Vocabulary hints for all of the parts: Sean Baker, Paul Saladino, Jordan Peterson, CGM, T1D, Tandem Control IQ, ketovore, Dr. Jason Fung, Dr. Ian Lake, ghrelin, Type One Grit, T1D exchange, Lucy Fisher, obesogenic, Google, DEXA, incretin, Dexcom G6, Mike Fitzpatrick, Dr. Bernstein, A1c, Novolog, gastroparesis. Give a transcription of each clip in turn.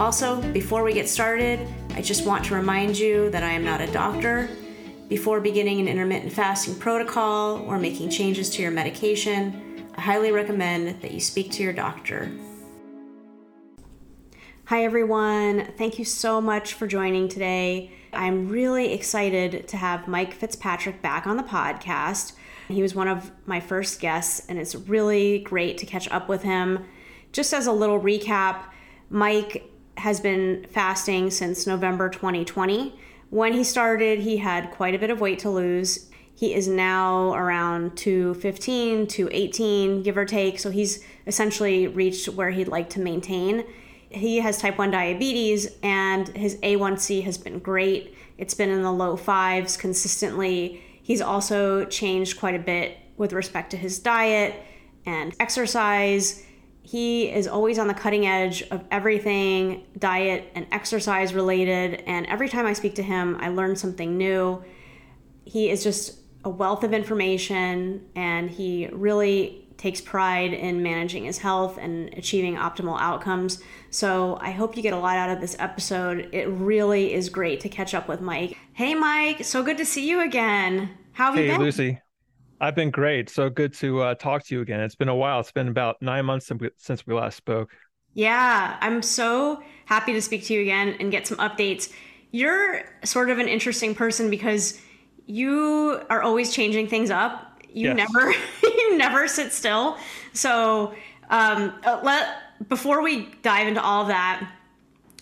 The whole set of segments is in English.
Also, before we get started, I just want to remind you that I am not a doctor. Before beginning an intermittent fasting protocol or making changes to your medication, I highly recommend that you speak to your doctor. Hi everyone, thank you so much for joining today. I'm really excited to have Mike Fitzpatrick back on the podcast. He was one of my first guests, and it's really great to catch up with him. Just as a little recap, Mike has been fasting since November 2020. When he started, he had quite a bit of weight to lose. He is now around 215, 218, give or take. So he's essentially reached where he'd like to maintain. He has type 1 diabetes, and his A1c has been great. It's been in the low fives consistently. He's also changed quite a bit with respect to his diet and exercise. He is always on the cutting edge of everything diet and exercise related, and every time I speak to him, I learn something new. He is just a wealth of information, and he really takes pride in managing his health and achieving optimal outcomes. So I hope you get a lot out of this episode. It really is great to catch up with Mike. Hey, Mike, so good to see you again. How have you been? Hey, Lucy. I've been great. So good to talk to you again. It's been a while. It's been about 9 months since we last spoke. Yeah, I'm so happy to speak to you again and get some updates. You're sort of an interesting person because you are always changing things up. You never sit still. So before we dive into all of that,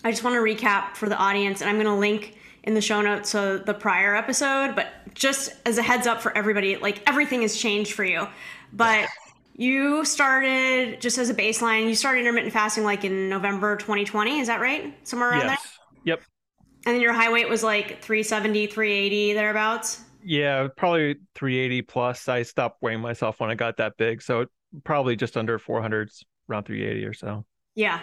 I just want to recap for the audience, and I'm going to link in the show notes so the prior episode, but just as a heads up for everybody, like everything has changed for you. But you started, just as a baseline, you started intermittent fasting like in November 2020, is that right? Somewhere around there? Yep. And then your high weight was like 370, 380, thereabouts? Yeah, probably 380 plus. I stopped weighing myself when I got that big. So probably just under 400, around 380 or so. Yeah.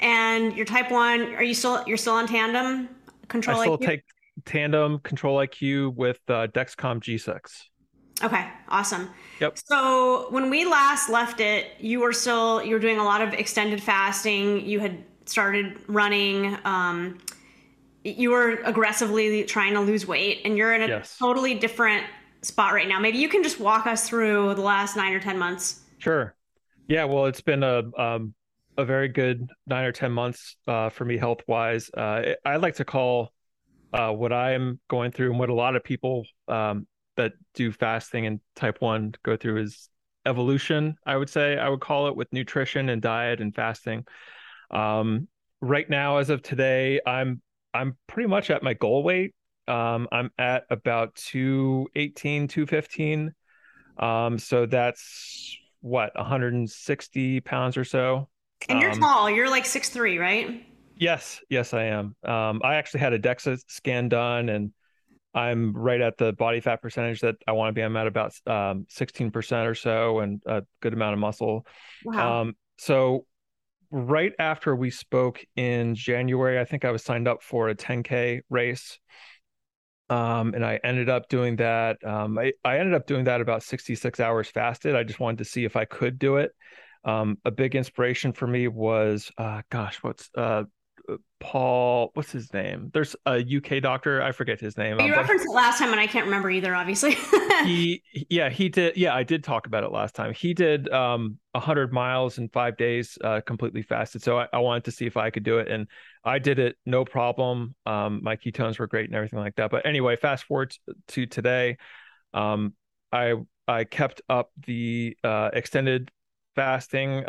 And your type 1, you're still on Tandem Control IQ? I still take Tandem Control IQ with Dexcom G6. Okay, awesome. Yep. So when we last left it, you were doing a lot of extended fasting. You had started running. You were aggressively trying to lose weight, and you're in a totally different spot right now. Maybe you can just walk us through the last 9 or 10 months. Sure. Yeah. Well, it's been a very good 9 or 10 months for me health-wise. I like to call what I'm going through and what a lot of people that do fasting and type 1 go through is evolution, I would say. I would call it, with nutrition and diet and fasting. Right now, as of today, I'm pretty much at my goal weight. I'm at about 218, 215. So that's, 160 pounds or so. And you're tall. You're like 6'3", right? Yes, I am. I actually had a DEXA scan done, and I'm right at the body fat percentage that I want to be. I'm at about 16% or so, and a good amount of muscle. Wow. So right after we spoke in January, I think I was signed up for a 10K race. And I ended up doing that. I ended up doing that about 66 hours fasted. I just wanted to see if I could do it. A big inspiration for me was, what's his name? There's a UK doctor. I forget his name. You referenced it last time, and I can't remember either, obviously. He did. Yeah, I did talk about it last time. He did 100 miles in 5 days, completely fasted. So I wanted to see if I could do it, and I did it, no problem. My ketones were great and everything like that. But anyway, fast forward to today, I kept up the extended fasting,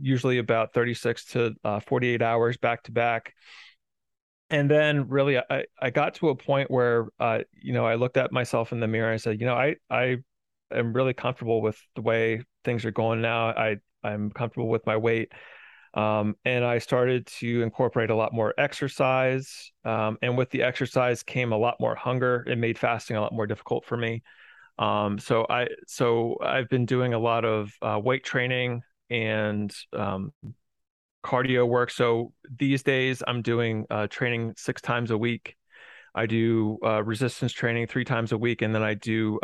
usually about 36 to 48 hours back to back. And then really I got to a point where, I looked at myself in the mirror and said, I am really comfortable with the way things are going now. I'm comfortable with my weight. And I started to incorporate a lot more exercise. And with the exercise came a lot more hunger. It made fasting a lot more difficult for me. So I've been doing a lot of weight training and cardio work. So these days I'm doing training 6 times a week. I do resistance training 3 times a week, and then I do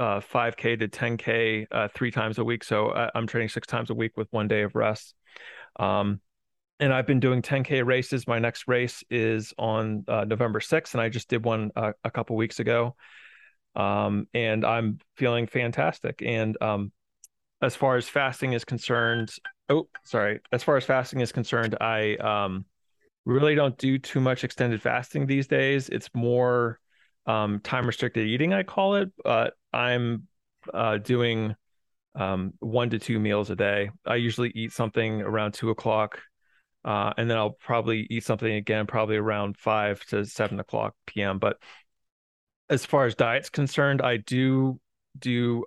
5K to 10K 3 times a week. So I'm training 6 times a week with 1 day of rest. And I've been doing 10K races. My next race is on November 6th, and I just did one a couple weeks ago. And I'm feeling fantastic. And as far as fasting is concerned, I really don't do too much extended fasting these days. It's more time-restricted eating, I call it. I'm doing 1 to 2 meals a day. I usually eat something around 2 o'clock, and then I'll probably eat something again, probably around 5 to 7 o'clock p.m. But as far as diet's concerned, I do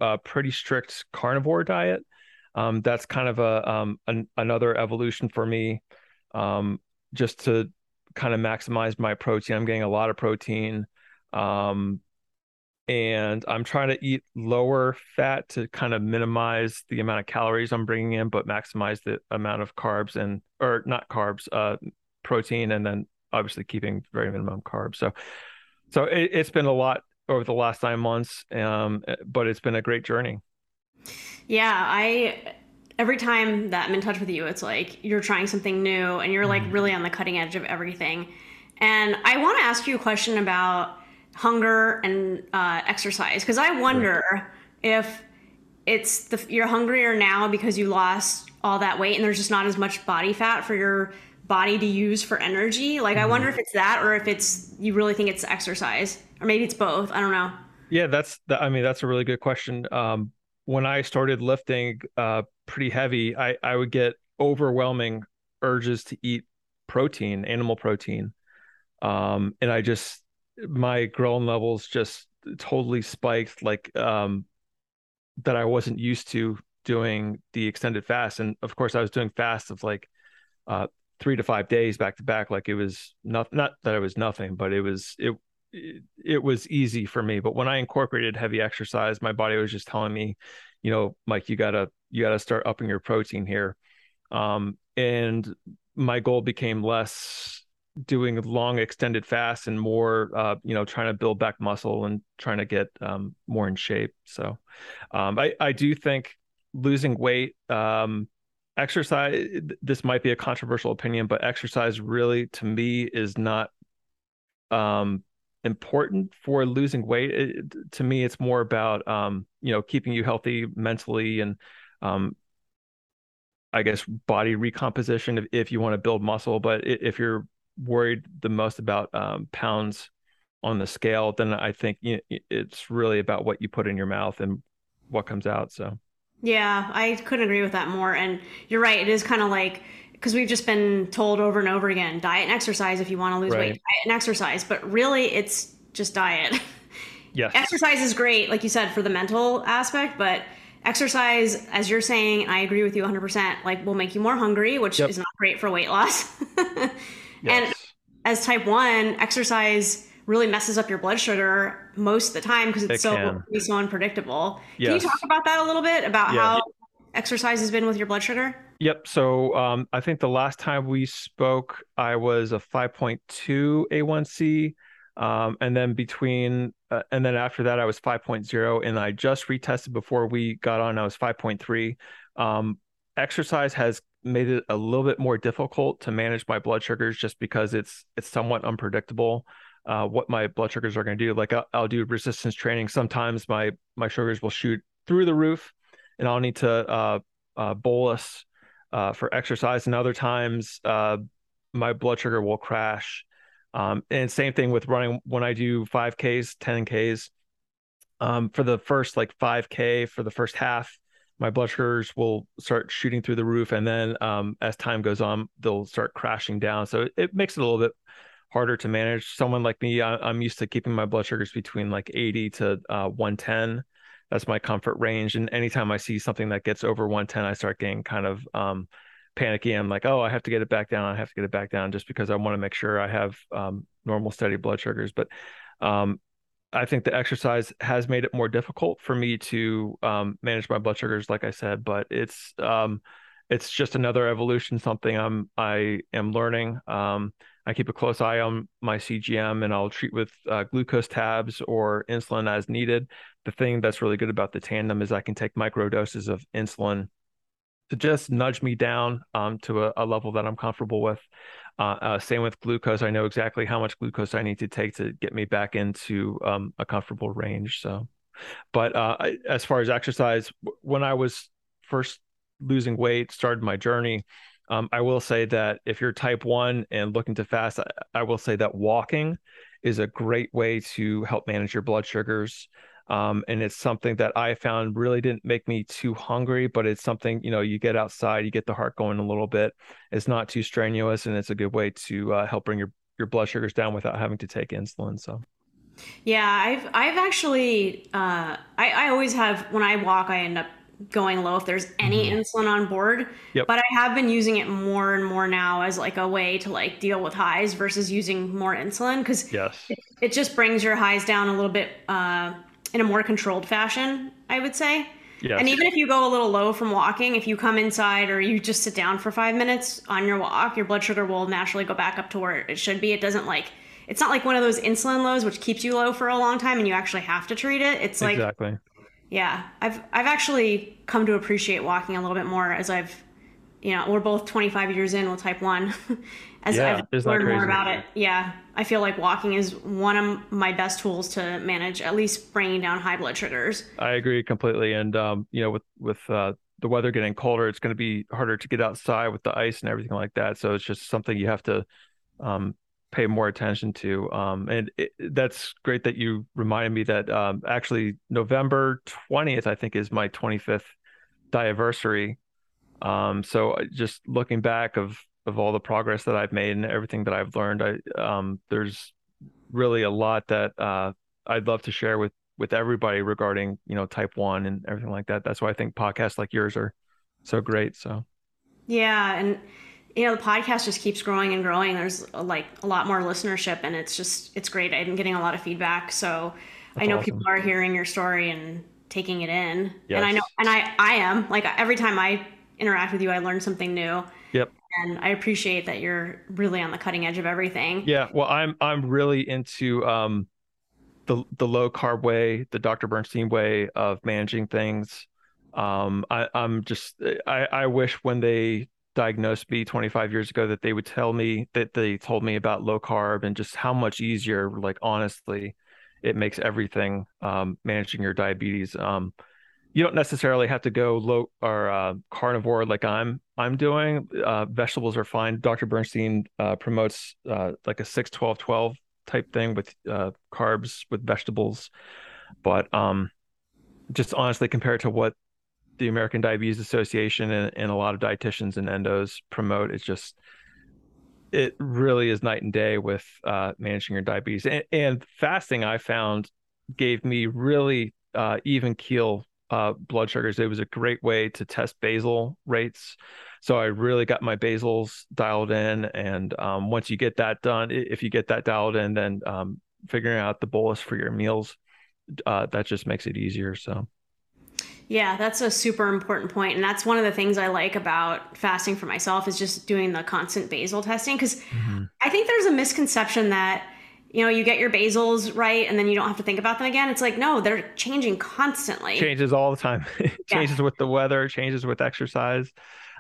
a pretty strict carnivore diet. That's kind of another evolution for me, just to kind of maximize my protein. I'm getting a lot of protein, and I'm trying to eat lower fat to kind of minimize the amount of calories I'm bringing in, but maximize the amount of carbs and, or not carbs, protein, and then obviously keeping very minimum carbs. So it's been a lot over the last 9 months, but it's been a great journey. Yeah. Every time that I'm in touch with you, it's like you're trying something new and you're like really on the cutting edge of everything. And I want to ask you a question about hunger and exercise, because I wonder if it's you're hungrier now because you lost all that weight and there's just not as much body fat for your body to use for energy. Like, I wonder if it's that, or if it's you really think it's exercise, or maybe it's both. I don't know. Yeah, that's a really good question. When I started lifting pretty heavy, I would get overwhelming urges to eat protein, animal protein. And my ghrelin levels just totally spiked, like that I wasn't used to doing the extended fast. And of course I was doing fasts of like 3 to 5 days back to back. Like, it was not that it was nothing, but it was easy for me. But when I incorporated heavy exercise, my body was just telling me, you know, Mike, you gotta start upping your protein here. And my goal became less doing long extended fasts and more, trying to build back muscle and trying to get more in shape. So I do think losing weight, exercise, this might be a controversial opinion, but exercise really, to me, is not important for losing weight. To me, it's more about, keeping you healthy mentally and, I guess, body recomposition if you want to build muscle. But if you're worried the most about pounds on the scale, then I think it's really about what you put in your mouth and what comes out. So yeah, I couldn't agree with that more. And you're right, it is kind of like, because we've just been told over and over again, diet and exercise if you want to lose weight, diet and exercise, but really it's just diet. Yes. Exercise is great, like you said, for the mental aspect, but exercise, as you're saying, and I agree with you 100%, like, will make you more hungry, which is not great for weight loss. Yes. And as type 1, exercise really messes up your blood sugar most of the time, because it's so unpredictable. Yes. Can you talk about that a little bit, about how exercise has been with your blood sugar? Yep. So I think the last time we spoke, I was a 5.2 A1c. And then after that, I was 5.0. And I just retested before we got on, I was 5.3. Exercise has made it a little bit more difficult to manage my blood sugars, just because it's somewhat unpredictable what my blood sugars are going to do. Like, I'll do resistance training. Sometimes my sugars will shoot through the roof and I'll need to bolus for exercise. And other times my blood sugar will crash. And same thing with running. When I do 5Ks, 10Ks, for the first 5K, for the first half, my blood sugars will start shooting through the roof. And then as time goes on, they'll start crashing down. So it makes it a little bit harder to manage. Someone like me, I'm used to keeping my blood sugars between 80 to 110. That's my comfort range. And anytime I see something that gets over 110, I start getting kind of panicky. I'm like, oh, I have to get it back down. I have to get it back down just because I want to make sure I have normal, steady blood sugars. But I think the exercise has made it more difficult for me to manage my blood sugars, like I said, but it's just another evolution, something I am learning. I keep a close eye on my CGM, and I'll treat with glucose tabs or insulin as needed. The thing that's really good about the Tandem is I can take micro doses of insulin to just nudge me down to a level that I'm comfortable with. Same with glucose. I know exactly how much glucose I need to take to get me back into a comfortable range. So, but as far as exercise, when I was first losing weight, started my journey, I will say that if you're type 1 and looking to fast, I will say that walking is a great way to help manage your blood sugars. And it's something that I found really didn't make me too hungry, but it's something, you know, you get outside, you get the heart going a little bit. It's not too strenuous, and it's a good way to help bring your blood sugars down without having to take insulin. So. Yeah, I've actually, I always have, when I walk, I end up going low if there's any insulin on board, but I have been using it more and more now as like a way to like deal with highs versus using more insulin. Cause it just brings your highs down a little bit, in a more controlled fashion, I would say. And even if you go a little low from walking, if you come inside or you just sit down for 5 minutes on your walk, your blood sugar will naturally go back up to where it should be. It doesn't like, it's not like one of those insulin lows, which keeps you low for a long time and you actually have to treat it. It's like, yeah, I've actually come to appreciate walking a little bit more as I've, you know, we're both 25 years in with type 1 as I've learned more about it. Yeah. I feel like walking is one of my best tools to manage, at least bringing down high blood sugars. I agree completely. And, you know, with the weather getting colder, it's going to be harder to get outside with the ice and everything like that. So it's just something you have to, pay more attention to. And that's great that you reminded me that actually November 20th, I think, is my 25th diversary. So just looking back of all the progress that I've made and everything that I've learned, there's really a lot that I'd love to share with everybody regarding, you know, type 1 and everything like that. That's why I think podcasts like yours are so great. So yeah, and you know, the podcast just keeps growing and growing. There's like a lot more listenership, and it's great. I'm getting a lot of feedback, so I know people are hearing your story and taking it in. And I know, and I am, like, every time I interact with you, I learn something new. And I appreciate that you're really on the cutting edge of everything. Yeah. Well, I'm really into, the low carb way, the Dr. Bernstein way of managing things. I wish when they diagnosed me 25 years ago that they would tell me that they told me about low carb and just how much easier, like, honestly, it makes everything, managing your diabetes. You don't necessarily have to go low or carnivore like I'm doing. Vegetables are fine. Dr. Bernstein promotes like a 6-12-12 type thing with carbs with vegetables, but just honestly, compared to what the American Diabetes Association and a lot of dietitians and endos promote, it really is night and day with managing your diabetes. And fasting, I found, gave me really even keel blood sugars. It was a great way to test basal rates. So I really got my basals dialed in. And once you get that done, if you get that dialed in, then figuring out the bolus for your meals, that just makes it easier. So. Yeah, that's a super important point. And that's one of the things I like about fasting for myself is just doing the constant basal testing. Cause I think there's a misconception that, you know, you get your basals right and then you don't have to think about them again. It's like, no, they're changing constantly. Changes all the time. Changes with the weather, changes with exercise.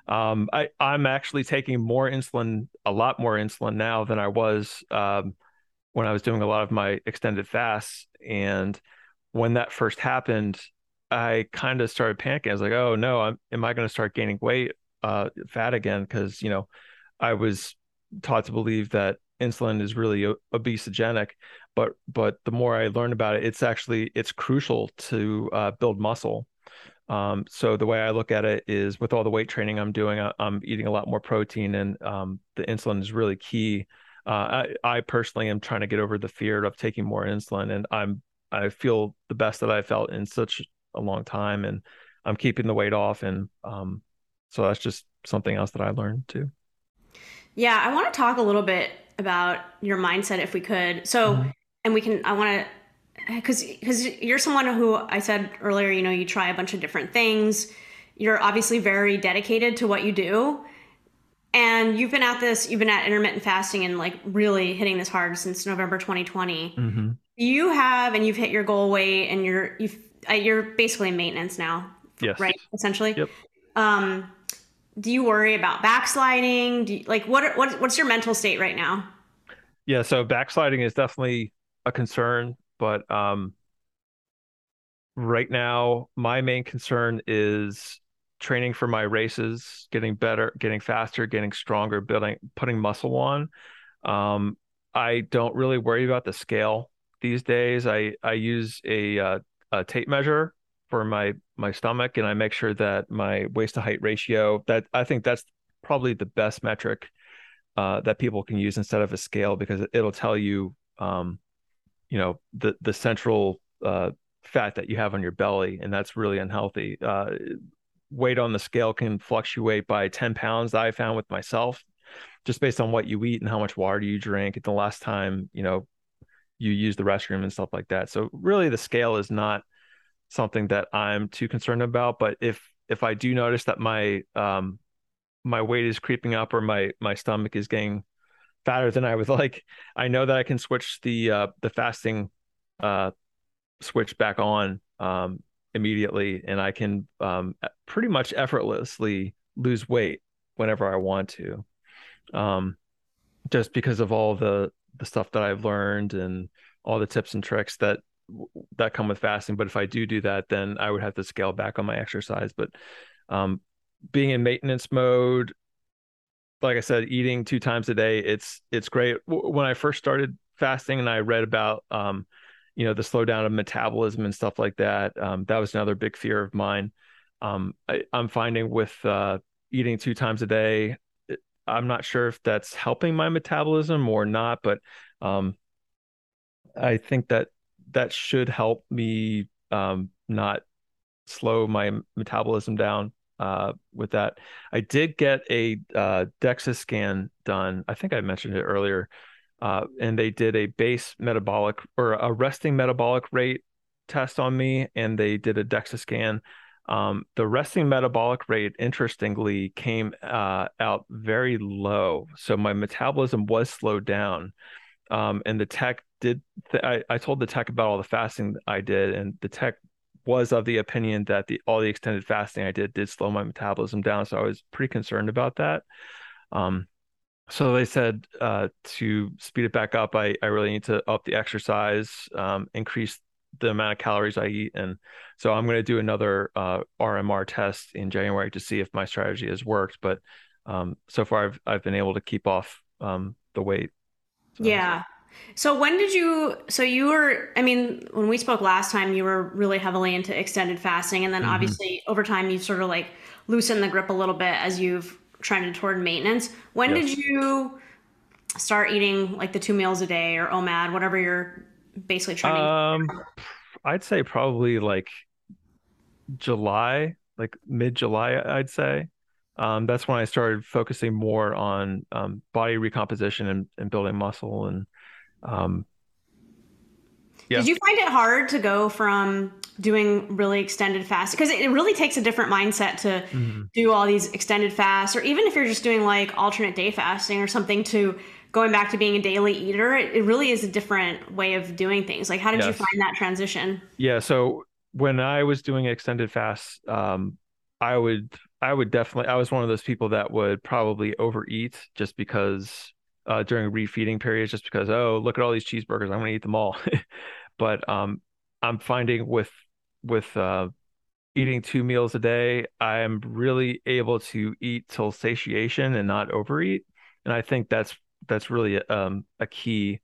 I'm actually taking more insulin, a lot more insulin now than I was when I was doing a lot of my extended fasts. And when that first happened, I kind of started panicking. I was like, oh no, am I going to start gaining weight, fat again? Because, you know, I was taught to believe that insulin is really obesogenic, but the more I learn about it, it's crucial to build muscle. So the way I look at it is, with all the weight training I'm doing, I'm eating a lot more protein, and the insulin is really key. I personally am trying to get over the fear of taking more insulin, and I feel the best that I felt in such a long time, and I'm keeping the weight off, and So that's just something else that I learned too. Yeah. I want to talk a little bit about your mindset if we could. So, and we can, I want to, cause you're someone who, I said earlier, you know, you try a bunch of different things. You're obviously very dedicated to what you do. And you've been at this, you've been at intermittent fasting and like really hitting this hard since November 2020. Mm-hmm. You have, and you've hit your goal weight, and you're basically maintenance now, yes. Right? Essentially. Yep. Do you worry about backsliding? Do you, like, what's your mental state right now? Yeah. So backsliding is definitely a concern, but right now my main concern is training for my races, getting better, getting faster, getting stronger, putting muscle on. I don't really worry about the scale these days. I use a tape measure for my stomach, and I make sure that my waist to height ratio, that I think that's probably the best metric that people can use instead of a scale, because it'll tell you, you know, the central fat that you have on your belly, and that's really unhealthy. Weight on the scale can fluctuate by 10 pounds that I found with myself, just based on what you eat and how much water you drink and the last time, you know, you use the restroom and stuff like that. So really the scale is not something that I'm too concerned about, but if I do notice that my weight is creeping up or my stomach is getting fatter than I would like, I know that I can switch the fasting switch back on immediately, and I can pretty much effortlessly lose weight whenever I want to, just because of all the stuff that I've learned and all the tips and tricks that come with fasting. But if I do that, then I would have to scale back on my exercise. But being in maintenance mode, like I said, eating 2 times a day, it's great. When I first started fasting and I read about, you know, the slowdown of metabolism and stuff like that. That was another big fear of mine. I'm finding with eating 2 times a day, I'm not sure if that's helping my metabolism or not, but I think that should help me not slow my metabolism down with that. I did get a DEXA scan done. I think I mentioned it earlier. And they did a base metabolic or a resting metabolic rate test on me, and they did a DEXA scan. The resting metabolic rate, interestingly, came out very low. So my metabolism was slowed down. And the tech did, I told the tech about all the fasting that I did, and the tech was of the opinion that all the extended fasting I did slow my metabolism down. So I was pretty concerned about that. So they said to speed it back up, I really need to up the exercise, increase the amount of calories I eat. And so I'm going to do another RMR test in January to see if my strategy has worked. But so far, I've been able to keep off the weight. So. Yeah. So when did you, so you were, I mean, when we spoke last time, you were really heavily into extended fasting. And then obviously over time, you've sort of like loosened the grip a little bit as you've trended toward maintenance. When did you start eating like the 2 meals a day or OMAD, whatever you're basically trying to eat? I'd say probably like July, like mid-July, I'd say. That's when I started focusing more on body recomposition and building muscle. And yeah. Did you find it hard to go from doing really extended fast? Because it really takes a different mindset to do all these extended fasts, or even if you're just doing like alternate day fasting or something, to going back to being a daily eater. It really is a different way of doing things. Like, how did you find that transition? Yeah. So when I was doing extended fasts, I was one of those people that would probably overeat just because during refeeding periods, just because, oh, look at all these cheeseburgers, I'm going to eat them all. But I'm finding with eating 2 meals a day, I am really able to eat till satiation and not overeat. And I think that's really a key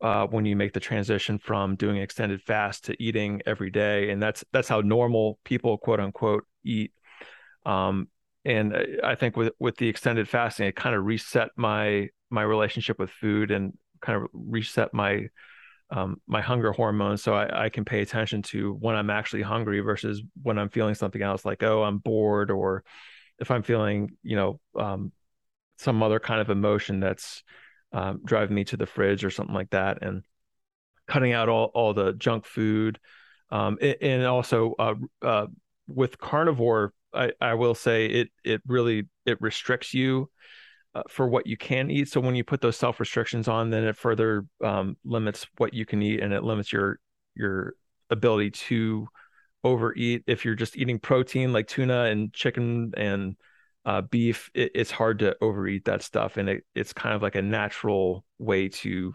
when you make the transition from doing extended fast to eating every day. And that's how normal people, quote unquote, eat. And I think with the extended fasting, it kind of reset my relationship with food and kind of reset my hunger hormones. So I can pay attention to when I'm actually hungry versus when I'm feeling something else, like, oh, I'm bored, or if I'm feeling, you know, some other kind of emotion that's driving me to the fridge or something like that, and cutting out all the junk food. And also with carnivore, I will say it really restricts you for what you can eat. So when you put those self restrictions on, then it further limits what you can eat, and it limits your ability to overeat. If you're just eating protein like tuna and chicken and beef, it's hard to overeat that stuff. And it's kind of like a natural way to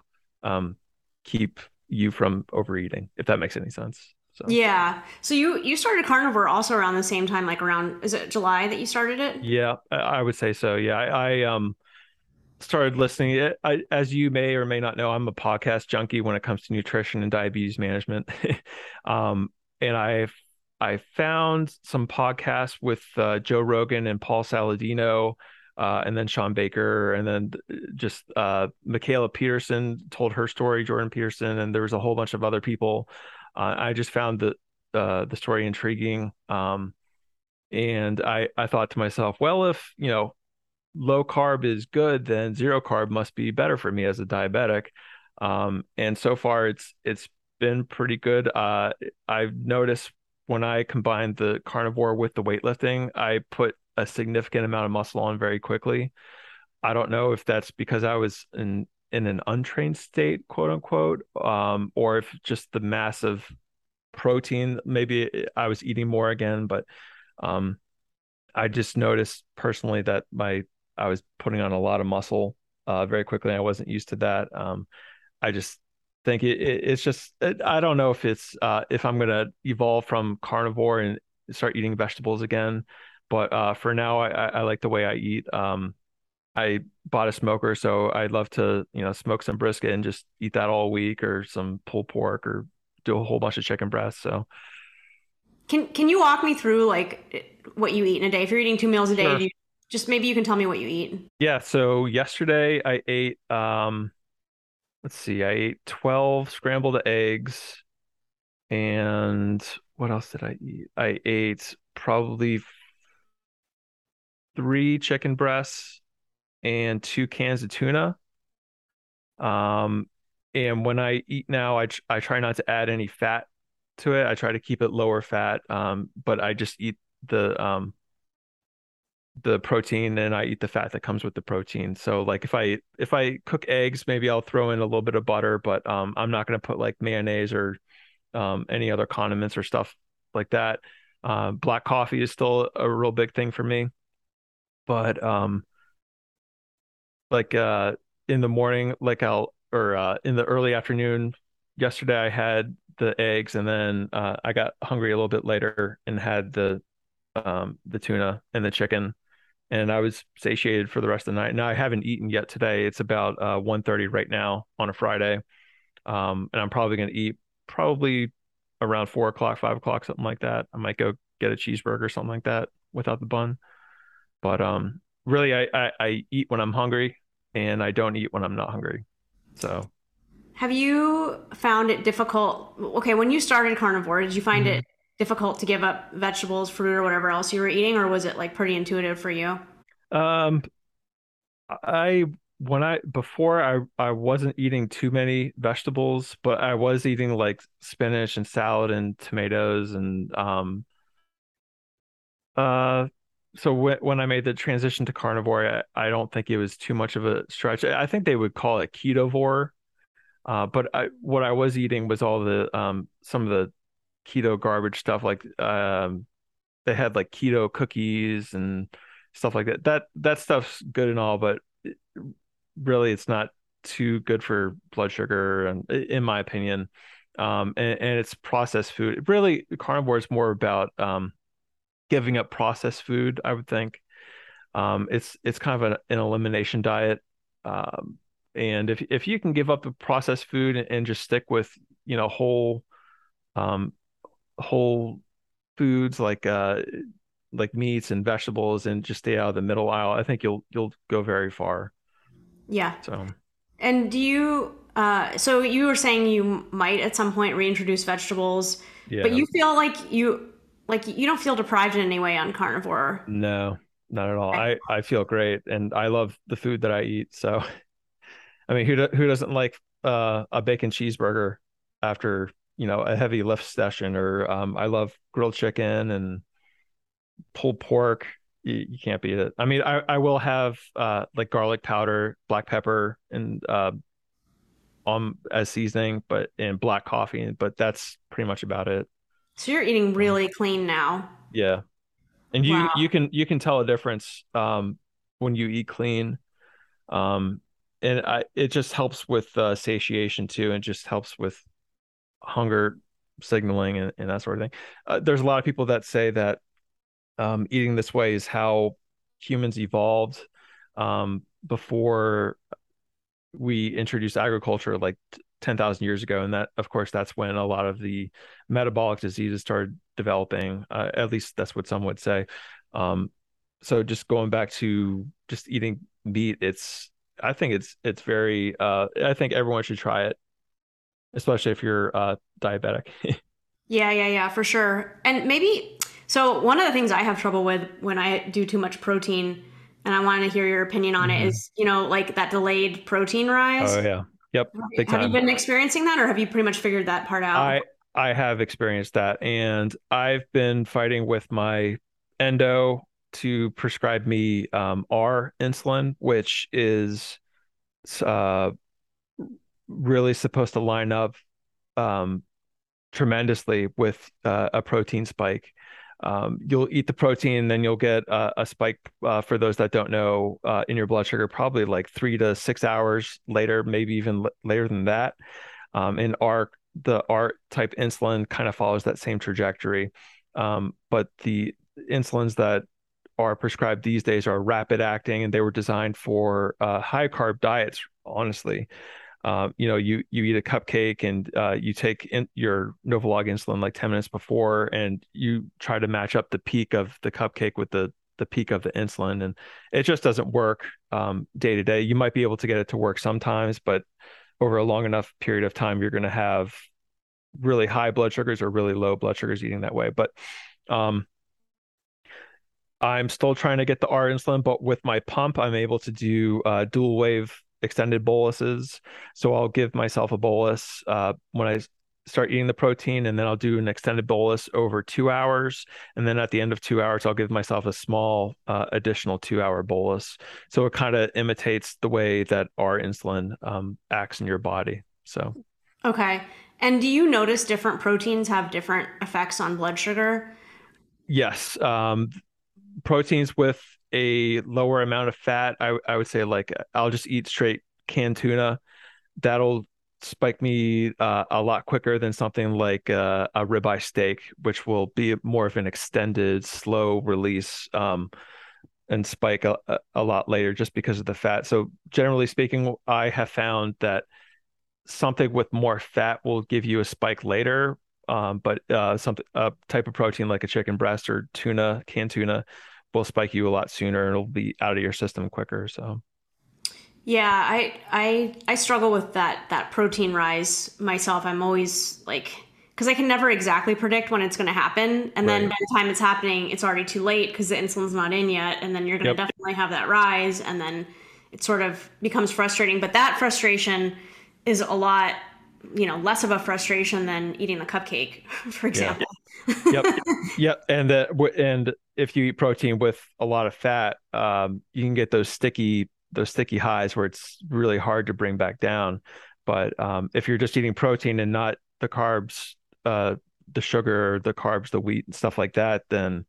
keep you from overeating, if that makes any sense. So. Yeah. So you started carnivore also around the same time, like around, is it July that you started it? Yeah, I would say so. Yeah. I started listening. As you may or may not know, I'm a podcast junkie when it comes to nutrition and diabetes management. And I found some podcasts with Joe Rogan and Paul Saladino, and then Sean Baker, and then just Michaela Peterson told her story, Jordan Peterson, and there was a whole bunch of other people. I just found the story intriguing, and I thought to myself, well, if you know low carb is good, then zero carb must be better for me as a diabetic. And so far, it's been pretty good. I've noticed when I combined the carnivore with the weightlifting, I put a significant amount of muscle on very quickly. I don't know if that's because I was in an untrained state, quote unquote, or if just the mass of protein, maybe I was eating more again, but I just noticed personally that I was putting on a lot of muscle very quickly. And I wasn't used to that. I just think it's just I don't know if it's if I'm going to evolve from carnivore and start eating vegetables again. But for now, I like the way I eat. I bought a smoker, so I'd love to, you know, smoke some brisket and just eat that all week, or some pulled pork, or do a whole bunch of chicken breasts. So, can you walk me through like what you eat in a day? If you're eating 2 meals a day, sure. Do you, just maybe you can tell me what you eat. Yeah. So yesterday I ate. Let's see. I ate 12 scrambled eggs, and what else did I eat? I ate probably 3 chicken breasts and 2 cans of tuna. And when I eat now, I try not to add any fat to it. I try to keep it lower fat. But I just eat the protein, and I eat the fat that comes with the protein. So like if I cook eggs, maybe I'll throw in a little bit of butter, but I'm not going to put like mayonnaise or any other condiments or stuff like that. Black coffee is still a real big thing for me. But in the morning, in the early afternoon, yesterday I had the eggs, and then I got hungry a little bit later and had the tuna and the chicken, and I was satiated for the rest of the night. Now I haven't eaten yet today. It's about 1:30 right now on a Friday, and I'm probably going to eat probably around 4 o'clock, 5 o'clock, something like that. I might go get a cheeseburger or something like that without the bun. But really, I eat when I'm hungry, and I don't eat when I'm not hungry. So, have you found it difficult? Okay, when you started carnivore, did you find it difficult to give up vegetables, fruit, or whatever else you were eating, or was it like pretty intuitive for you? Before I wasn't eating too many vegetables, but I was eating like spinach and salad and tomatoes and So when I made the transition to carnivore, I don't think it was too much of a stretch. I think they would call it ketovore. What I was eating was all the some of the keto garbage stuff. Like they had like keto cookies and stuff like that. That stuff's good and all, but really it's not too good for blood sugar, and in my opinion, and it's processed food. Really, carnivore is more about giving up processed food, I would think. It's kind of an elimination diet. And if you can give up the processed food and just stick with, you know, whole foods like meats and vegetables, and just stay out of the middle aisle, I think you'll go very far. Yeah. So, and do you, so you were saying you might at some point reintroduce vegetables, yeah. But you feel like you don't feel deprived in any way on carnivore. No, Not at all. I feel great, and I love the food that I eat. So, I mean, who doesn't like a bacon cheeseburger after, you know, a heavy lift session? Or I love grilled chicken and pulled pork. You can't beat it. I mean, I will have like garlic powder, black pepper, and as seasoning, and black coffee, but that's pretty much about it. So you're eating really clean now. Yeah. And you, wow. you can tell a difference when you eat clean. And it just helps with satiation too. And just helps with hunger signaling and that sort of thing. There's a lot of people that say that eating this way is how humans evolved before we introduced agriculture, like 10,000 years ago. And that, of course, that's when a lot of the metabolic diseases started developing. At least that's what some would say. So just going back to just eating meat, I think it's very, I think everyone should try it, especially if you're diabetic. Yeah, for sure. And maybe, so one of the things I have trouble with when I do too much protein, and I wanted to hear your opinion on it, is, you know, like that delayed protein rise. Oh yeah. Yep. Have you been experiencing that, or have you pretty much figured that part out? I have experienced that, and I've been fighting with my endo to prescribe me R insulin, which is really supposed to line up tremendously with a protein spike. You'll eat the protein, then you'll get a spike, for those that don't know, in your blood sugar, probably like 3 to 6 hours later, maybe even later than that. And the R type insulin kind of follows that same trajectory. But the insulins that are prescribed these days are rapid acting, and they were designed for high carb diets, honestly. You know, you eat a cupcake, and you take your Novolog insulin like 10 minutes before, and you try to match up the peak of the cupcake with the peak of the insulin, and it just doesn't work day to day. You might be able to get it to work sometimes, but over a long enough period of time, you're going to have really high blood sugars or really low blood sugars eating that way. But I'm still trying to get the R insulin, but with my pump, I'm able to do dual wave extended boluses. So I'll give myself a bolus when I start eating the protein, and then I'll do an extended bolus over 2 hours. And then at the end of 2 hours, I'll give myself a small additional 2 hour bolus. So it kind of imitates the way that our insulin acts in your body. So. Okay. And do you notice different proteins have different effects on blood sugar? Yes. Proteins with a lower amount of fat, I would say, like, I'll just eat straight canned tuna. That'll spike me a lot quicker than something like a ribeye steak, which will be more of an extended, slow release and spike a lot later just because of the fat. So generally speaking, I have found that something with more fat will give you a spike later. But a type of protein like a chicken breast or tuna, canned tuna, will spike you a lot sooner, and it'll be out of your system quicker. So, yeah, I struggle with that protein rise myself. I'm always like, because I can never exactly predict when it's going to happen, and then by the time it's happening, it's already too late because the insulin's not in yet, and then you're going to definitely have that rise, and then it sort of becomes frustrating. But that frustration is a lot, you know, less of a frustration than eating the cupcake, for example. Yeah. Yep. And if you eat protein with a lot of fat, you can get those sticky highs where it's really hard to bring back down. But if you're just eating protein and not the carbs, the sugar, the carbs, the wheat and stuff like that, then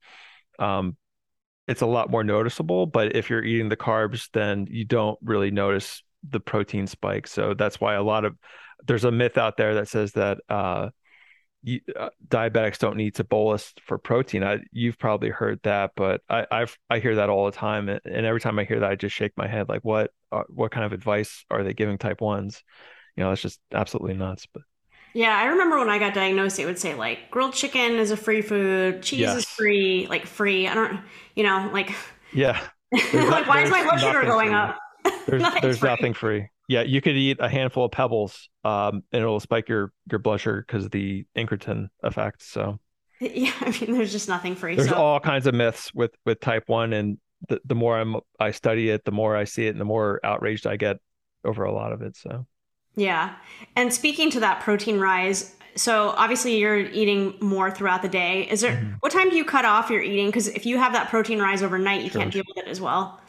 it's a lot more noticeable. But if you're eating the carbs, then you don't really notice the protein spike. So that's why there's a myth out there that says that diabetics don't need to bolus for protein. You've probably heard that, but I hear that all the time. And every time I hear that, I just shake my head. Like, what kind of advice are they giving type ones? You know, it's just absolutely nuts. But yeah, I remember when I got diagnosed, it would say like grilled chicken is a free food. Cheese is free, like free. I don't, you know, like, yeah, like why is my blood sugar going up? There's nothing free. Yeah, you could eat a handful of pebbles, and it'll spike your blood sugar because of the incretin effect. So yeah, I mean, there's just nothing free. There's all kinds of myths with type 1, and the more I study it, the more I see it, and the more outraged I get over a lot of it. So, yeah. And speaking to that protein rise, so obviously you're eating more throughout the day. Is there, mm-hmm. what time do you cut off your eating? Because if you have that protein rise overnight, you sure. can't deal with it as well.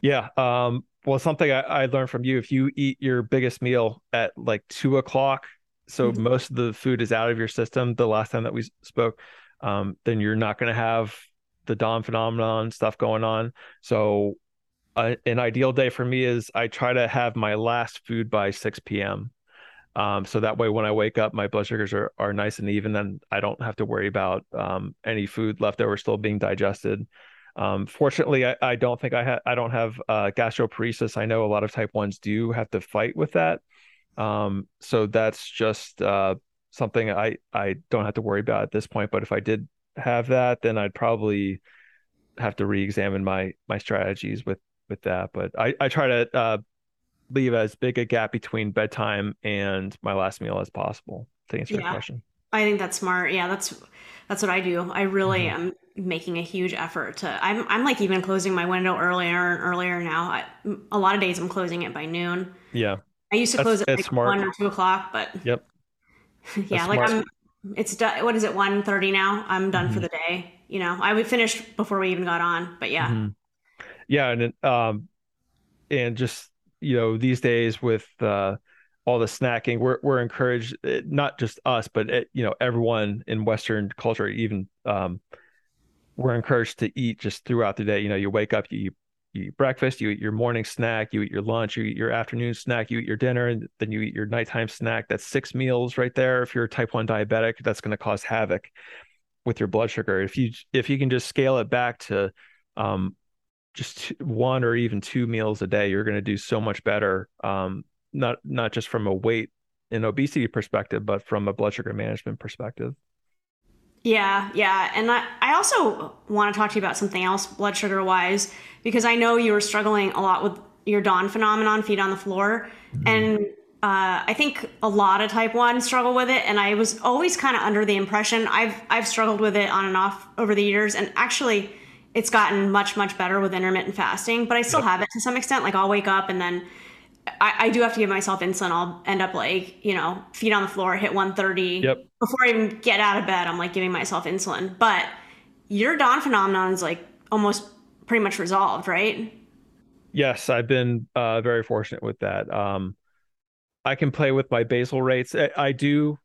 Yeah. Well, something I learned from you, if you eat your biggest meal at like 2 o'clock, so mm-hmm. most of the food is out of your system, the last time that we spoke, then you're not going to have the dawn phenomenon stuff going on. So an ideal day for me is I try to have my last food by 6 p.m. So that way, when I wake up, my blood sugars are nice and even, and I don't have to worry about any food leftover still being digested. Fortunately, I don't think I don't have gastroparesis. I know a lot of type 1s do have to fight with that. So that's just something I don't have to worry about at this point. But if I did have that, then I'd probably have to re-examine my strategies with that. But I try to leave as big a gap between bedtime and my last meal as possible to answer your question. I think that's smart. Yeah, that's what I do. I really mm-hmm. am making a huge effort to, I'm like even closing my window earlier and earlier now. A lot of days I'm closing it by noon. Yeah. I used to close it at like 1 or 2 o'clock, but yep. yeah, that's like smart. It's done. What is it? 1:30 now. I'm done mm-hmm. for the day. You know, I would finish before we even got on, but yeah. Mm-hmm. Yeah. And, and just, you know, these days with, all the snacking, we're encouraged, not just us, but you know, everyone in Western culture, even, we're encouraged to eat just throughout the day. You know, you wake up, you eat breakfast, you eat your morning snack, you eat your lunch, you eat your afternoon snack, you eat your dinner, and then you eat your nighttime snack. That's 6 meals right there. If you're a type 1 diabetic, that's going to cause havoc with your blood sugar. If you can just scale it back to just 1 or even 2 meals a day, you're going to do so much better. Not just from a weight and obesity perspective, but from a blood sugar management perspective. Yeah. Yeah. And I also want to talk to you about something else blood sugar wise, because I know you were struggling a lot with your dawn phenomenon, feet on the floor. Mm-hmm. And I think a lot of type 1 struggle with it. And I was always kind of under the impression I've struggled with it on and off over the years. And actually it's gotten much, much better with intermittent fasting, but I still have it to some extent. Like I'll wake up and then I do have to give myself insulin. I'll end up like, you know, feet on the floor, hit 130 before I even get out of bed. I'm like giving myself insulin, but your dawn phenomenon is like almost pretty much resolved, right? Yes. I've been very fortunate with that. I can play with my basal rates. I do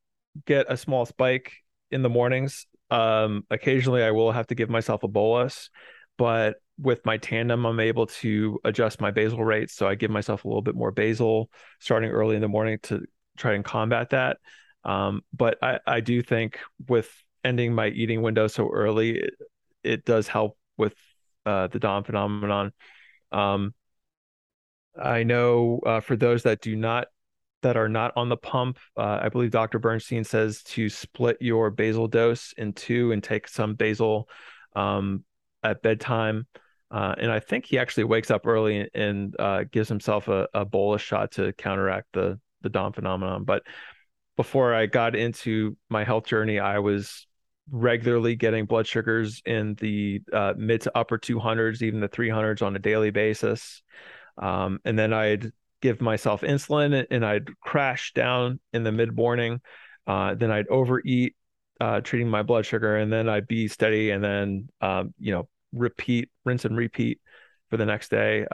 get a small spike in the mornings. Occasionally I will have to give myself a bolus, but with my Tandem, I'm able to adjust my basal rates. So I give myself a little bit more basal starting early in the morning to try and combat that. But I do think with ending my eating window so early, it does help with the dawn phenomenon. I know for those that are not on the pump, I believe Dr. Bernstein says to split your basal dose in 2 and take some basal at bedtime. And I think he actually wakes up early and gives himself a bolus shot to counteract the dawn phenomenon. But before I got into my health journey, I was regularly getting blood sugars in the mid to upper 200s, even the 300s on a daily basis. And then I'd give myself insulin and I'd crash down in the mid-morning. Then I'd overeat, treating my blood sugar, and then I'd be steady and then, you know, rinse and repeat for the next day.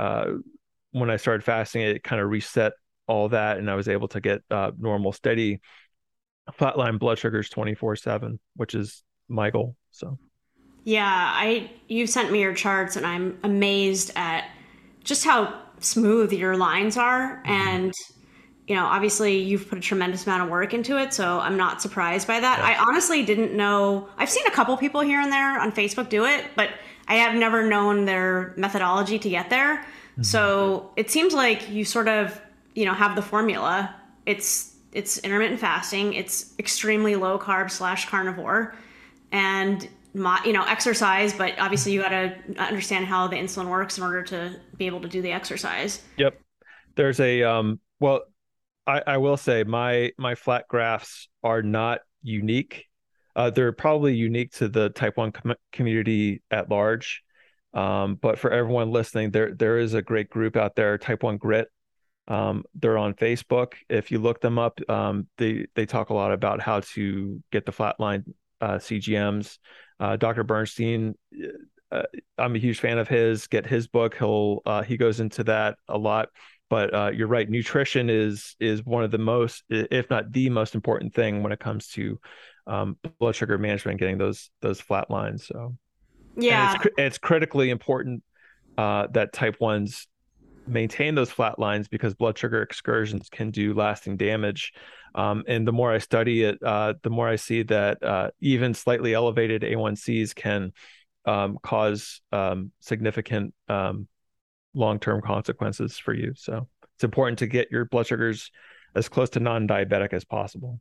When I started fasting, it kind of reset all that. And I was able to get normal, steady flatline blood sugars 24/7, which is my goal. So, yeah, you sent me your charts and I'm amazed at just how smooth your lines are. Mm-hmm. And, you know, obviously you've put a tremendous amount of work into it. So I'm not surprised by that. Yeah. I honestly didn't know. I've seen a couple people here and there on Facebook do it, but I have never known their methodology to get there. Mm-hmm. So it seems like you sort of, you know, have the formula. It's intermittent fasting. It's extremely low carb / carnivore and, you know, exercise, but obviously you got to understand how the insulin works in order to be able to do the exercise. Yep. There's a, well, I will say my flat graphs are not unique. They're probably unique to the type 1 community at large. But for everyone listening, there is a great group out there, Type One Grit. They're on Facebook. If you look them up, they talk a lot about how to get the flatline CGMs. Dr. Bernstein, I'm a huge fan of his. Get his book. He goes into that a lot. But you're right. Nutrition is one of the most, if not the most important thing when it comes to blood sugar management, getting those flat lines. So yeah, it's critically important that type 1s maintain those flat lines, because blood sugar excursions can do lasting damage. And the more I study it, the more I see that even slightly elevated A1Cs can cause significant long-term consequences for you. So it's important to get your blood sugars as close to non-diabetic as possible.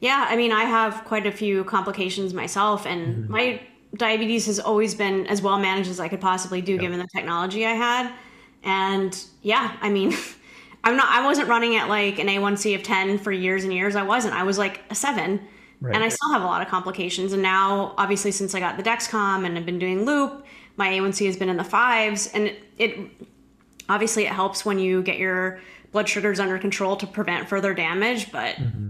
Yeah. I mean, I have quite a few complications myself, and mm-hmm. my diabetes has always been as well managed as I could possibly do, yeah. given the technology I had. And yeah, I mean, I wasn't running at like an A1C of 10 for years and years. I was like a 7, right. and I still have a lot of complications. And now obviously since I got the Dexcom and I've been doing loop, my A1C has been in the 5s, and it obviously it helps when you get your blood sugars under control to prevent further damage. But mm-hmm.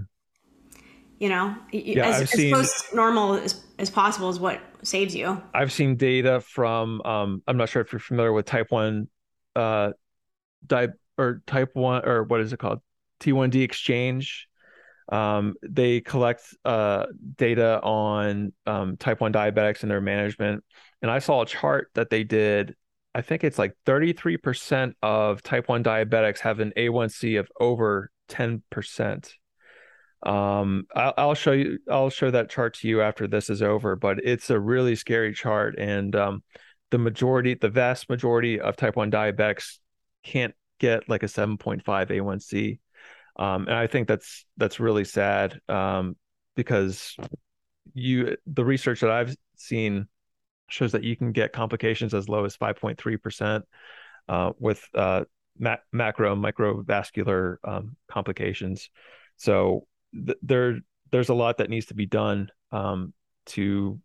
you know, yeah, as close to normal as possible is what saves you. I've seen data from I'm not sure if you're familiar with T1D exchange. They collect data on type 1 diabetics and their management. And I saw a chart that they did. I think it's like 33% of type 1 diabetics have an A1C of over 10%. I'll show that chart to you after this is over, but it's a really scary chart. And the vast majority of type 1 diabetics can't get like a 7.5 A1C. And I think that's really sad, because the research that I've seen shows that you can get complications as low as 5.3% with macro and microvascular complications. So there's a lot that needs to be done to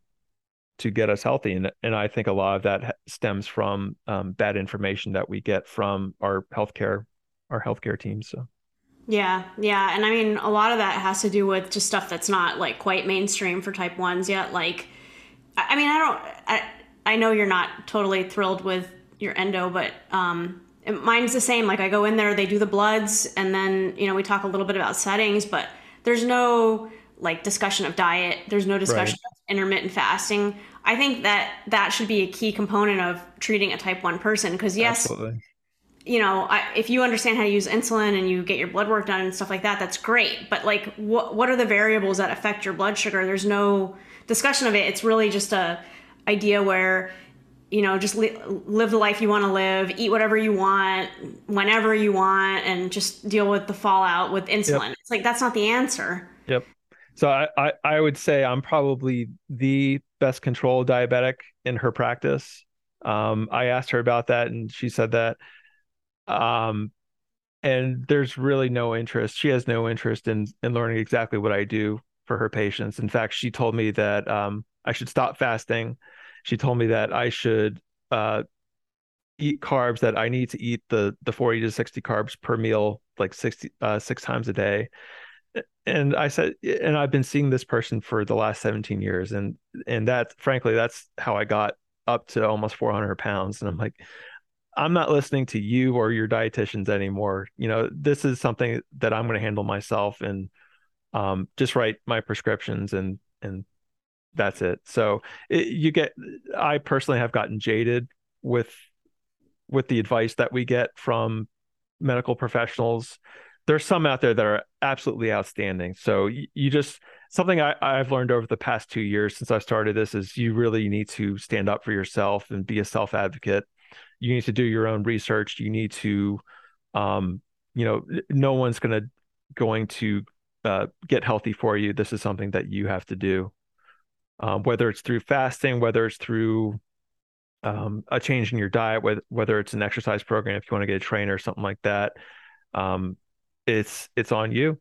get us healthy, and I think a lot of that stems from bad information that we get from our healthcare teams. So. Yeah. And I mean, a lot of that has to do with just stuff that's not like quite mainstream for type 1s yet. Like, I mean, I know you're not totally thrilled with your endo, but mine's the same. Like I go in there, they do the bloods, and then, you know, we talk a little bit about settings, but there's no like discussion of diet. There's no discussion right. of intermittent fasting. I think that should be a key component of treating a type 1 person. 'Cause yes, absolutely. You know, if you understand how to use insulin and you get your blood work done and stuff like that, that's great. But like, what are the variables that affect your blood sugar? There's no discussion of it. It's really just a idea where, you know, just live the life you want to live, eat whatever you want, whenever you want, and just deal with the fallout with insulin. Yep. It's like, that's not the answer. Yep. So I would say I'm probably the best control diabetic in her practice. I asked her about that, and she said that. And there's really no interest. She has no interest in learning exactly what I do for her patients. In fact, she told me that, I should stop fasting. She told me that I should, eat carbs, that I need to eat the 40 to 60 carbs per meal, like 6 times a day. And I said, and I've been seeing this person for the last 17 years. And that, frankly, that's how I got up to almost 400 pounds. And I'm like, I'm not listening to you or your dietitians anymore. You know, this is something that I'm going to handle myself, and just write my prescriptions, and that's it. So I personally have gotten jaded with the advice that we get from medical professionals. There's some out there that are absolutely outstanding. So something I've learned over the past 2 years since I started this is you really need to stand up for yourself and be a self-advocate. You need to do your own research. You need to, you know, no one's going to get healthy for you. This is something that you have to do, whether it's through fasting, whether it's through a change in your diet, whether it's an exercise program, if you want to get a trainer or something like that. It's on you.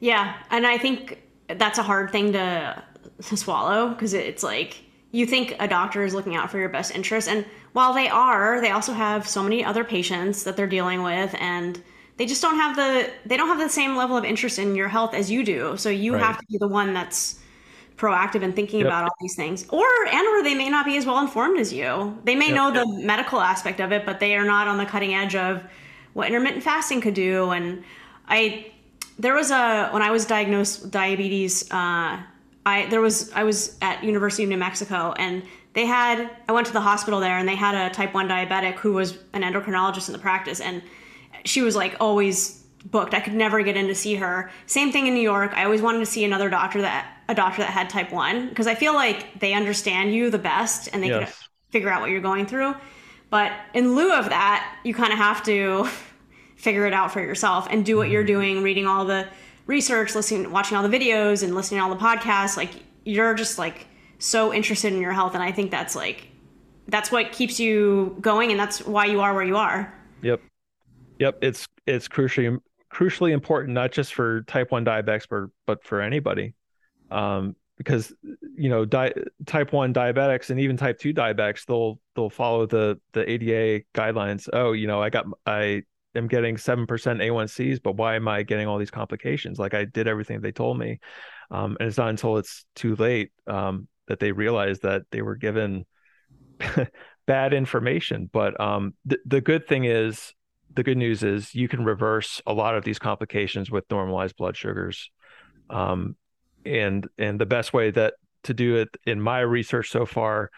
Yeah. And I think that's a hard thing to swallow, because it's like, you think a doctor is looking out for your best interests. And while they are, they also have so many other patients that they're dealing with, and they just don't have the, they don't have the same level of interest in your health as you do. So you right. have to be the one that's proactive and thinking yep. about all these things, or they may not be as well informed as you. They may yep. know the medical aspect of it, but they are not on the cutting edge of what intermittent fasting could do. And when I was diagnosed with diabetes, I was at University of New Mexico, and I went to the hospital there, and they had a type 1 diabetic who was an endocrinologist in the practice, and she was like always booked. I could never get in to see her. Same thing in New York. I always wanted to see a doctor that had type 1, because I feel like they understand you the best and they yes. can figure out what you're going through. But in lieu of that, you kind of have to figure it out for yourself and do what you're doing, reading all the research, watching all the videos and listening to all the podcasts. Like, you're just like so interested in your health. And I think that's what keeps you going, and that's why you are where you are. Yep. It's crucially important, not just for type 1 diabetics, but for anybody. Because, you know, type 1 diabetics and even type 2 diabetics, they'll follow the ADA guidelines. Oh, you know, I'm getting 7% A1Cs, but why am I getting all these complications? Like, I did everything they told me. And it's not until it's too late that they realize that they were given bad information. But the good news is you can reverse a lot of these complications with normalized blood sugars. And the best way to do it in my research so far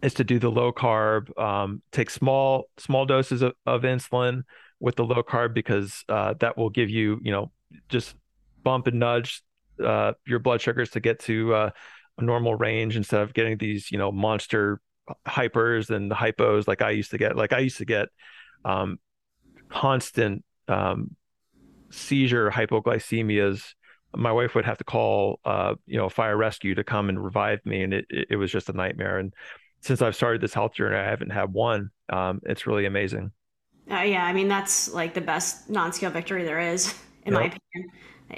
is to do the low carb, take small doses of insulin with the low carb, because that will give you, you know, just bump and nudge your blood sugars to get to a normal range, instead of getting these, you know, monster hypers and hypos like I used to get. Like, I used to get constant seizure hypoglycemias. My wife would have to call, you know, fire rescue to come and revive me, and it was just a nightmare. And since I've started this health journey, I haven't had one. It's really amazing. Yeah, I mean, that's like the best non-scale victory there is, in yep. my opinion.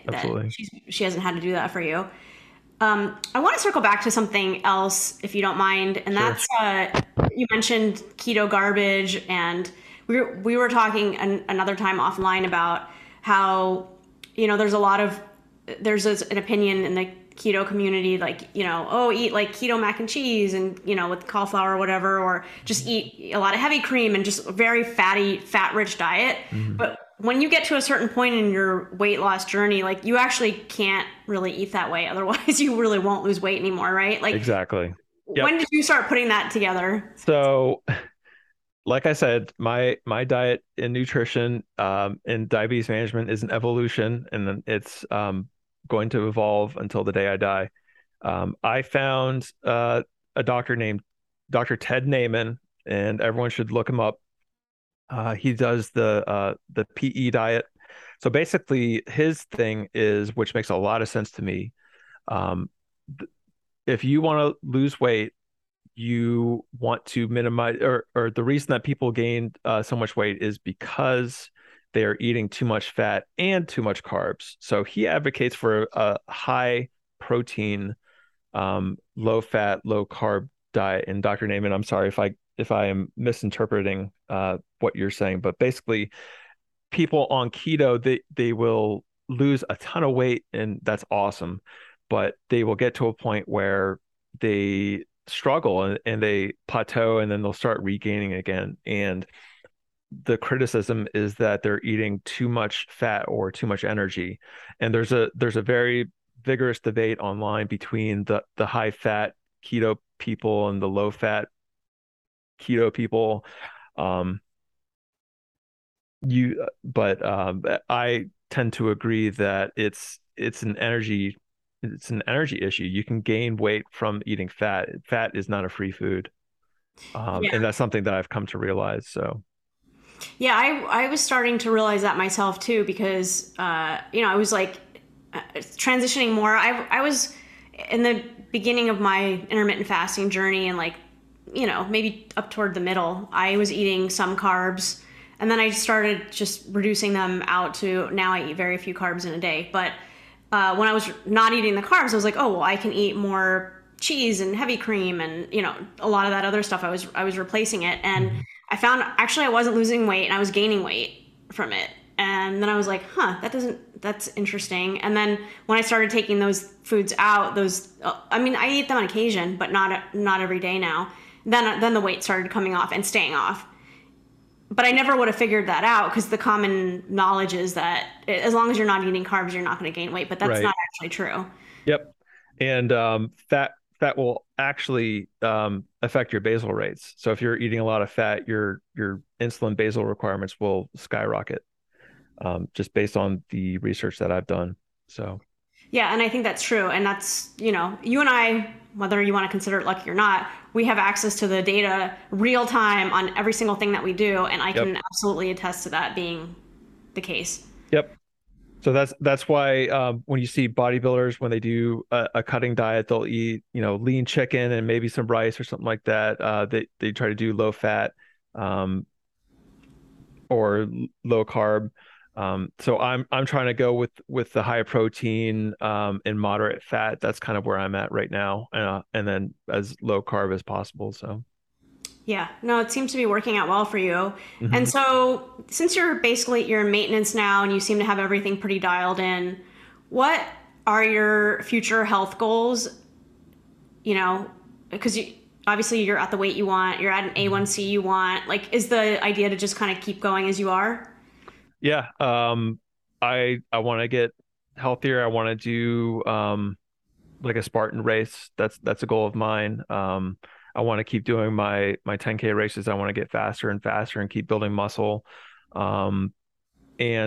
Absolutely, she hasn't had to do that for you. I want to circle back to something else, if you don't mind, and sure. that's you mentioned keto garbage, and we were talking another time offline about how, you know, there's an opinion in the keto community, like, you know, oh, eat like keto mac and cheese and, you know, with cauliflower or whatever, or just eat a lot of heavy cream and just a very fatty, fat rich diet. Mm-hmm. But when you get to a certain point in your weight loss journey, like, you actually can't really eat that way. Otherwise you really won't lose weight anymore. Right? Like, exactly. Yep. When did you start putting that together? So like I said, my diet and nutrition, and diabetes management is an evolution, and then it's, going to evolve until the day I die. I found a doctor named Dr. Ted Naiman, and everyone should look him up. He does the PE diet. So basically his thing is, which makes a lot of sense to me, if you want to lose weight, you want to minimize, or the reason that people gain so much weight is because they are eating too much fat and too much carbs. So he advocates for a high protein, low fat, low carb diet. And Dr. Naiman, I'm sorry if I am misinterpreting what you're saying, but basically people on keto, they will lose a ton of weight, and that's awesome, but they will get to a point where they struggle and they plateau, and then they'll start regaining again. And the criticism is that they're eating too much fat or too much energy. And there's a very vigorous debate online between the high fat keto people and the low fat keto people. I tend to agree that it's an energy issue. You can gain weight from eating fat. Fat is not a free food. And that's something that I've come to realize. So yeah, I was starting to realize that myself too, because, you know, I was like transitioning more. I was in the beginning of my intermittent fasting journey, and like, you know, maybe up toward the middle, I was eating some carbs, and then I started just reducing them out to now I eat very few carbs in a day. But when I was not eating the carbs, I was like, oh, well, I can eat more cheese and heavy cream and, you know, a lot of that other stuff. I was replacing it, and I found actually I wasn't losing weight and I was gaining weight from it. And then I was like, huh, that's interesting. And then when I started taking those foods out, I mean, I eat them on occasion, but not every day now. Then the weight started coming off and staying off. But I never would have figured that out, because the common knowledge is that as long as you're not eating carbs, you're not going to gain weight, but that's right. Not actually true. Yep. And, fat will actually, affect your basal rates. So if you're eating a lot of fat, your insulin basal requirements will skyrocket, just based on the research that I've done. So, yeah. And I think that's true. And that's, you know, you and I, whether you want to consider it lucky or not, we have access to the data real time on every single thing that we do. And I can absolutely attest to that being the case. Yep. So that's why, when you see bodybuilders, when they do a cutting diet, they'll eat, you know, lean chicken and maybe some rice or something like that. They try to do low fat, or low carb. So I'm trying to go with the high protein, and moderate fat. That's kind of where I'm at right now. And then as low carb as possible. So. Yeah, no, it seems to be working out well for you. Mm-hmm. And so since you're in maintenance now and you seem to have everything pretty dialed in, what are your future health goals? You know, because obviously you're at the weight you want, you're at an A1C you want, like, is the idea to just kind of keep going as you are? Yeah. I want to get healthier. I want to do, like a Spartan race. That's a goal of mine. I want to keep doing my 10K races. I want to get faster and faster and keep building muscle. And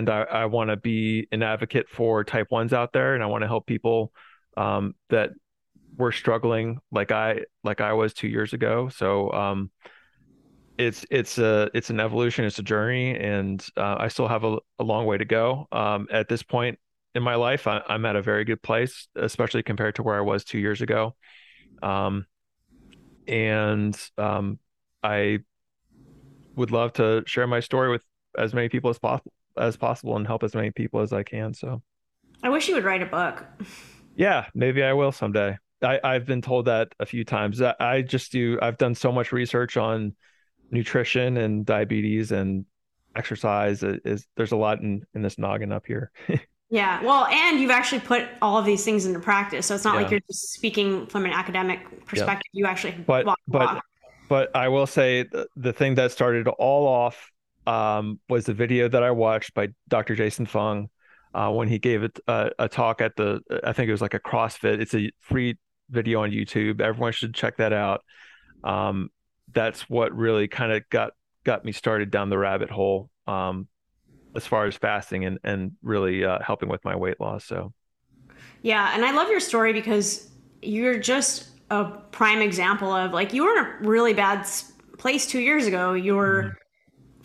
I want to be an advocate for type 1s out there. And I want to help people that were struggling like I was 2 years ago. So it's an evolution. It's a journey. And I still have a long way to go. At this point in my life, I'm at a very good place, especially compared to where I was 2 years ago. And I would love to share my story with as many people as possible and help as many people as I can. So I wish you would write a book. Yeah, maybe I will someday. I've been told that a few times. I've done so much research on nutrition and diabetes and exercise. There's a lot in this noggin up here. Yeah. Well, and you've actually put all of these things into practice. So it's not like you're just speaking from an academic perspective. Yeah. You actually walk. But I will say the thing that started all off was the video that I watched by Dr. Jason Fung when he gave a talk at I think it was like a CrossFit. It's a free video on YouTube. Everyone should check that out. That's what really kind of got me started down the rabbit hole. As far as fasting and really helping with my weight loss. So, yeah. And I love your story because you're just a prime example of, like, you were in a really bad place 2 years ago. You were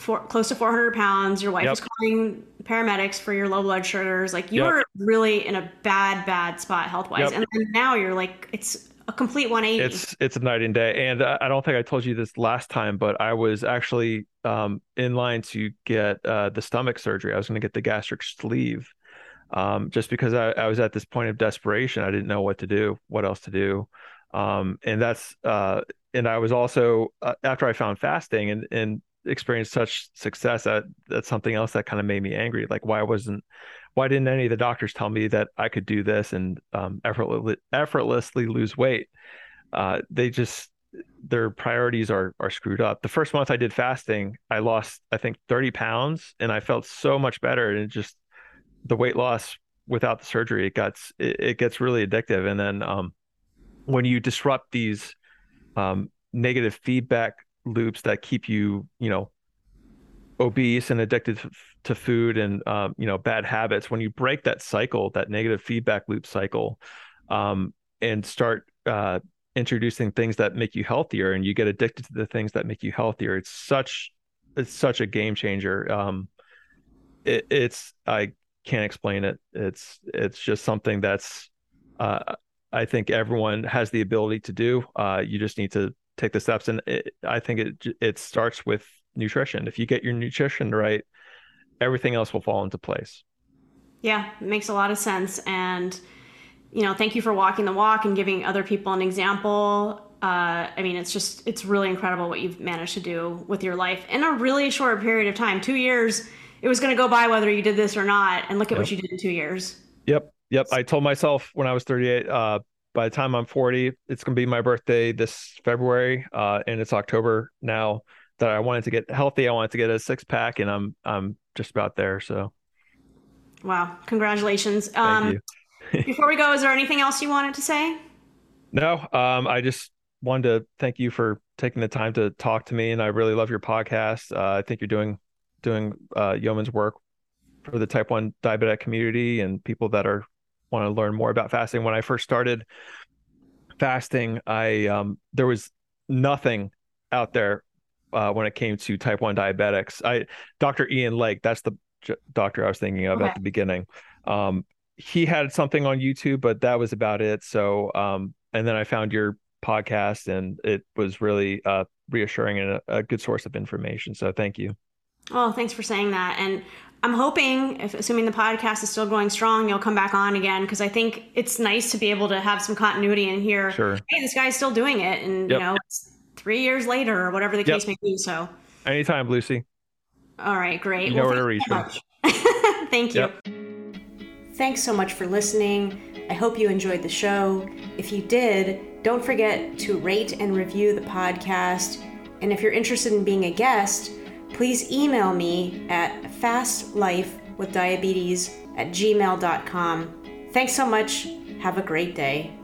close to 400 pounds. Your wife was calling paramedics for your low blood sugars. Like, you were really in a bad spot health wise. And then now you're like, it's a complete 180. It's a night and day. And I don't think I told you this last time, but I was actually in line to get the stomach surgery. I was going to get the gastric sleeve just because I was at this point of desperation. I didn't know what else to do. And I was also, after I found fasting and experienced such success, that's something else that kind of made me angry. Like, why didn't any of the doctors tell me that I could do this and effortlessly lose weight? Their priorities are screwed up. The first month I did fasting, I lost, I think, 30 pounds, and I felt so much better. And it just, the weight loss without the surgery, it gets really addictive. And then when you disrupt these negative feedback loops that keep you, you know, obese and addicted to food and, you know, bad habits, when you break that cycle, that negative feedback loop cycle, and start introducing things that make you healthier, and you get addicted to the things that make you healthier, it's such a game changer. I can't explain it. It's just something that's, I think everyone has the ability to do. You just need to take the steps. And I think it starts with nutrition. If you get your nutrition right, everything else will fall into place. Yeah, it makes a lot of sense. And you know, thank you for walking the walk and giving other people an example. I mean, it's really incredible what you've managed to do with your life in a really short period of time. 2 years, it was going to go by whether you did this or not. And look at what you did in 2 years. Yep. I told myself when I was 38, by the time I'm 40, it's going to be my birthday this February. And it's October now, that I wanted to get healthy. I wanted to get a 6-pack, and I'm just about there. So. Wow. Congratulations. Thank you. Before we go, is there anything else you wanted to say? No. I just wanted to thank you for taking the time to talk to me. And I really love your podcast. I think you're doing yeoman's work for the type 1 diabetic community and people that want to learn more about fasting. When I first started fasting, there was nothing out there when it came to type 1 diabetics. Dr. Ian Lake, that's the doctor I was thinking of at the beginning. He had something on YouTube, but that was about it. So, and then I found your podcast, and it was really reassuring and a good source of information. So thank you. Oh, thanks for saying that. And I'm hoping, assuming the podcast is still going strong, you'll come back on again, because I think it's nice to be able to have some continuity in here. Sure. Hey, this guy's still doing it. And, you know, it's 3 years later or whatever the case may be. So anytime, Lucy. All right, great. You know where to reach me. Thank you. Yep. Thanks so much for listening. I hope you enjoyed the show. If you did, don't forget to rate and review the podcast. And if you're interested in being a guest, please email me at fastlifewithdiabetes@gmail.com. Thanks so much. Have a great day.